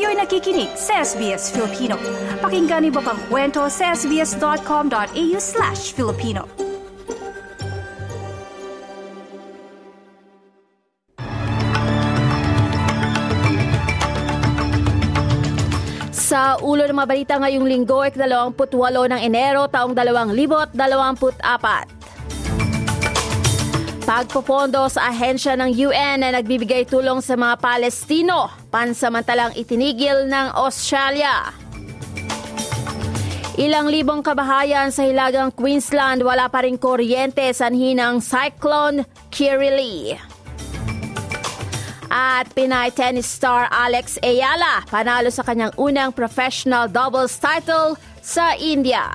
Kayo'y nakikinig sa SBS Filipino. Pakinggan niyo pa ang kwento sa sbs.com.au/Filipino. Sa ulo ng mga balita ngayong linggo, 28 ng Enero, taong 2024. Pagpopondo sa ahensya ng UN na nagbibigay tulong sa mga Palestino, pansamantalang itinigil ng Australia. Ilang libong kabahayan sa hilagang Queensland, wala pa rin kuryente sanhi ng Cyclone Kirrily. At Pinay tennis star Alex Eala panalo sa kanyang unang professional doubles title sa India.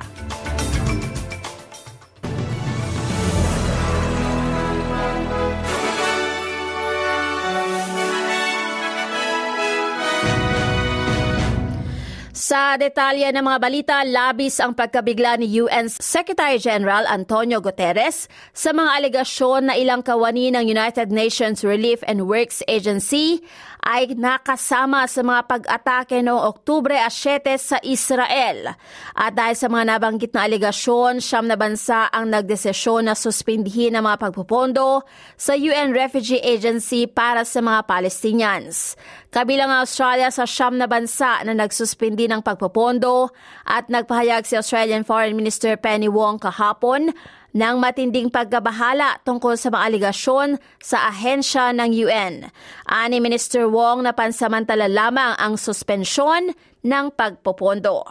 Sa detalye ng mga balita, labis ang pagkabigla ni UN Secretary General Antonio Guterres sa mga alegasyon na ilang kawani ng United Nations Relief and Works Agency ay nakasama sa mga pag-atake noong Oktubre 7 sa Israel. At dahil sa mga nabanggit na alegasyon, 9 na bansa ang nagdesisyon na suspindihin ang mga pagpupondo sa UN Refugee Agency para sa mga Palestinians. Kabilang ang Australia sa 9 na bansa na nagsuspindi ng pagpopondo, at nagpahayag si Australian Foreign Minister Penny Wong kahapon ng matinding pagkabahala tungkol sa mga aligasyon sa ahensya ng UN. Ani Minister Wong na pansamantala lamang ang suspensyon ng pagpopondo.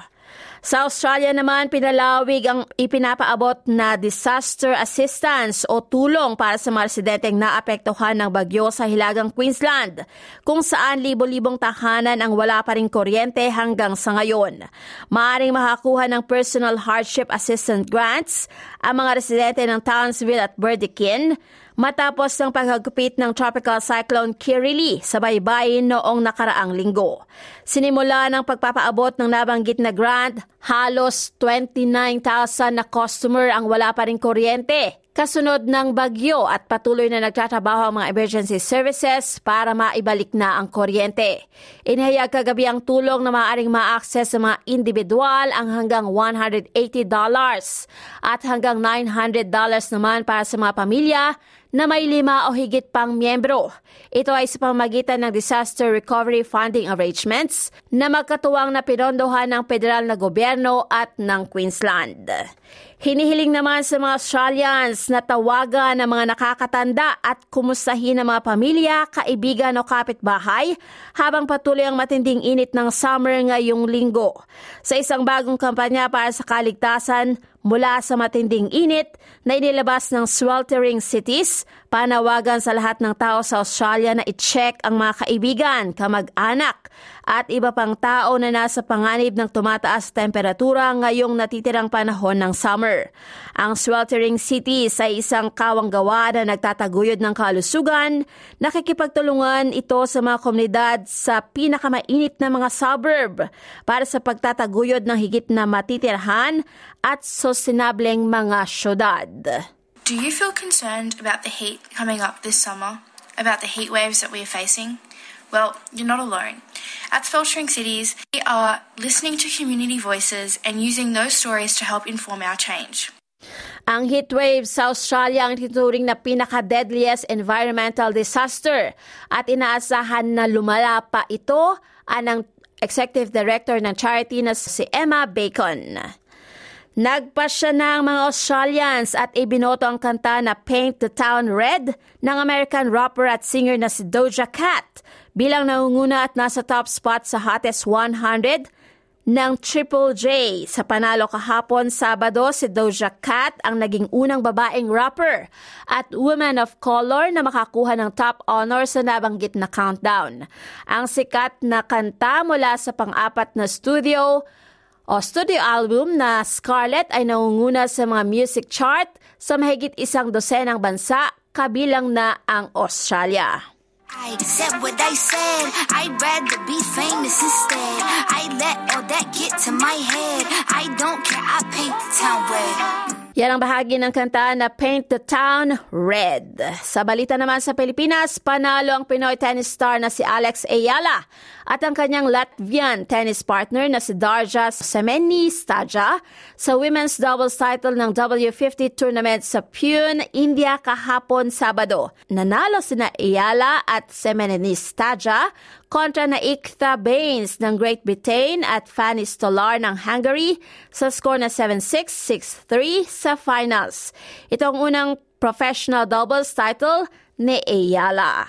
Sa Australia naman, pinalawig ang ipinapaabot na disaster assistance o tulong para sa mga residenteng naapektuhan ng bagyo sa hilagang Queensland, kung saan libo-libong tahanan ang wala pa ring kuryente hanggang sa ngayon. Maaaring makakuha ng personal hardship assistance grants ang mga residente ng Townsville at Burdekin matapos ng paghagupit ng Tropical Cyclone Kirrily sa baybayin noong nakaraang linggo. Sinimula ng pagpapaabot ng nabanggit na grant, halos 29,000 na customer ang wala pa ring kuryente kasunod ng bagyo, at patuloy na nagtatrabaho ang mga emergency services para maibalik na ang kuryente. Inihayag kagabi ang tulong na maaaring ma-access sa mga individual ang hanggang $180 at hanggang $900 naman para sa mga pamilya na may 5 o higit pang miyembro. Ito ay sa pamamagitan ng Disaster Recovery Funding Arrangements na magkatuwang na pinondohan ng federal na gobyerno at ng Queensland. Hinihiling naman sa mga Australians na tawagan ng mga nakakatanda at kumustahin ng mga pamilya, kaibigan o kapitbahay habang patuloy ang matinding init ng summer ngayong linggo. Sa isang bagong kampanya para sa kaligtasan mula sa matinding init na inilabas ng Sweltering Cities, panawagan sa lahat ng tao sa Australia na i-check ang mga kaibigan, kamag-anak at iba pang tao na nasa panganib ng tumataas na temperatura ngayong natitirang panahon ng summer. Ang Sweltering Cities ay isang kawanggawa na nagtataguyod ng kalusugan. Nakikipagtulungan ito sa mga komunidad sa pinakamainit na mga suburb para sa pagtataguyod ng higit na matitirhan at sustinableng mga syudad. Do you feel concerned about the heat coming up this summer? About the heat waves that we are facing? Well, you're not alone. At Sweltering Cities, we are listening to community voices and using those stories to help inform our change. Ang heatwave sa Australia ang tinuturing na pinaka-deadliest environmental disaster, at inaasahan na lumala pa ito, anang Executive Director ng charity na si Emma Bacon. Nagpasya na ang mga Australians at ibinoto ang kanta na Paint the Town Red ng American rapper at singer na si Doja Cat bilang nangunguna at nasa top spot sa Hottest 100 ng Triple J. Sa panalo kahapon Sabado, si Doja Cat ang naging unang babaeng rapper at woman of color na makakuha ng top honor sa nabanggit na countdown. Ang sikat na kanta mula sa pang-apat na studio album na Scarlett ay nangunguna sa mga music chart sa mahigit 100 bansa, kabilang na ang Australia. I said what I said, I'd rather be famous instead. I let all that get to my head, I don't care, I paint the town red. Yan ang bahagi ng kanta na Paint the Town Red. Sa balita naman sa Pilipinas, panalo ang Pinoy tennis star na si Alex Eala at ang kanyang Latvian tennis partner na si Darja Semenis Taja sa women's doubles title ng W50 tournament sa Pune, India kahapon Sabado. Nanalo sina Eala at Semenis Taja kontra na Iqtha Baines ng Great Britain at Fanny Stolar ng Hungary sa score na 7-6, 6-3 sa finals. Ito ang unang professional doubles title ni Eala.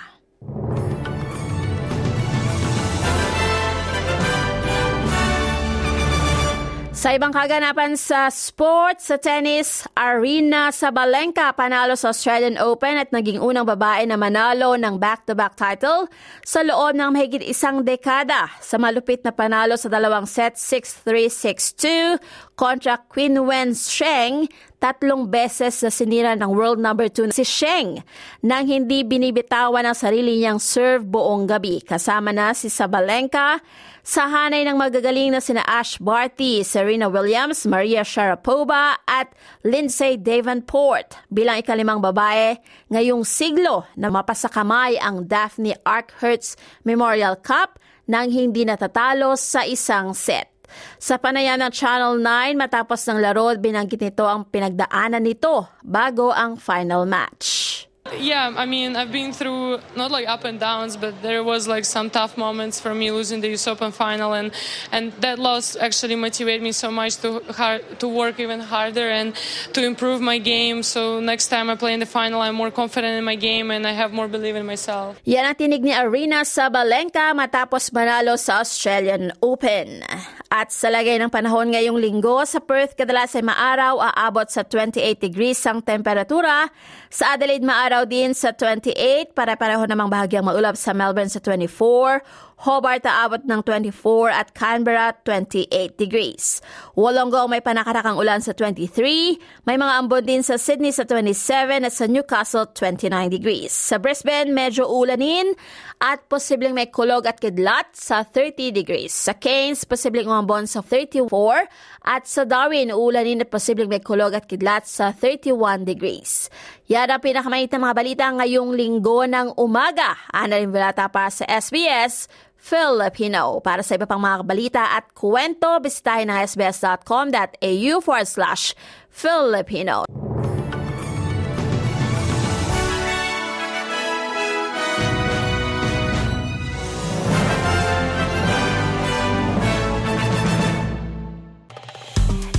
Sa ibang kaganapan sa sports, sa tennis, Arina Sabalenka panalo sa Australian Open at naging unang babae na manalo ng back-to-back title sa loob ng mahigit isang dekada sa malupit na panalo sa dalawang set 6-3, 6-2 kontra Queen Wen Sheng, tatlong beses na sinira ng world number 2 si Sheng nang hindi binibitawan ang sarili niyang serve buong gabi. Kasama na si Sabalenka sa hanay ng magagaling na sina Ash Barty, Serena Williams, Maria Sharapova at Lindsay Davenport bilang ikalimang babae ngayong siglo na mapasakamay ang Daphne Arkhurst Memorial Cup nang hindi natatalo sa isang set. Sa panayam ng Channel 9 matapos ng laro, binanggit nito ang pinagdaanan nito bago ang final match. Yeah, I mean, I've been through not like up and downs, but there was like some tough moments for me losing the US Open final, and that loss actually motivated me so much to work even harder and to improve my game. So next time I play in the final, I'm more confident in my game and I have more belief in myself. Yan ang tinig ni Arina Sabalenka matapos manalo sa Australian Open. At sa lagay ng panahon ngayong linggo, sa Perth kadalas ay maaraw, aabot sa 28 degrees ang temperatura. Sa Adelaide maaraw din sa 28, para-pareho namang bahagyang maulap sa Melbourne sa 24, Hobart aabot ng 24 at Canberra 28 degrees. Wollongong may panakarakang ulan sa 23, may mga ambon din sa Sydney sa 27 at sa Newcastle 29 degrees. Sa Brisbane medyo ulanin at posibleng may kulog at kidlat sa 30 degrees. Sa Cairns posibleng umambon sa 34 at sa Darwin ulanin at posibleng may kulog at kidlat sa 31 degrees. Yan ang pinakamainit na mga balita ngayong linggo ng umaga. Ana rin Vilata para sa SBS Filipino. Para sa iba pang mga balita at kwento, bisitahin ang sbs.com.au/Filipino.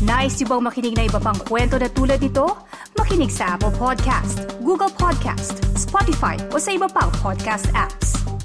Nice yung bang makinig na iba pang kwento na tulad ito? Makinig sa Apple Podcast, Google Podcast, Spotify o sa iba pang podcast apps.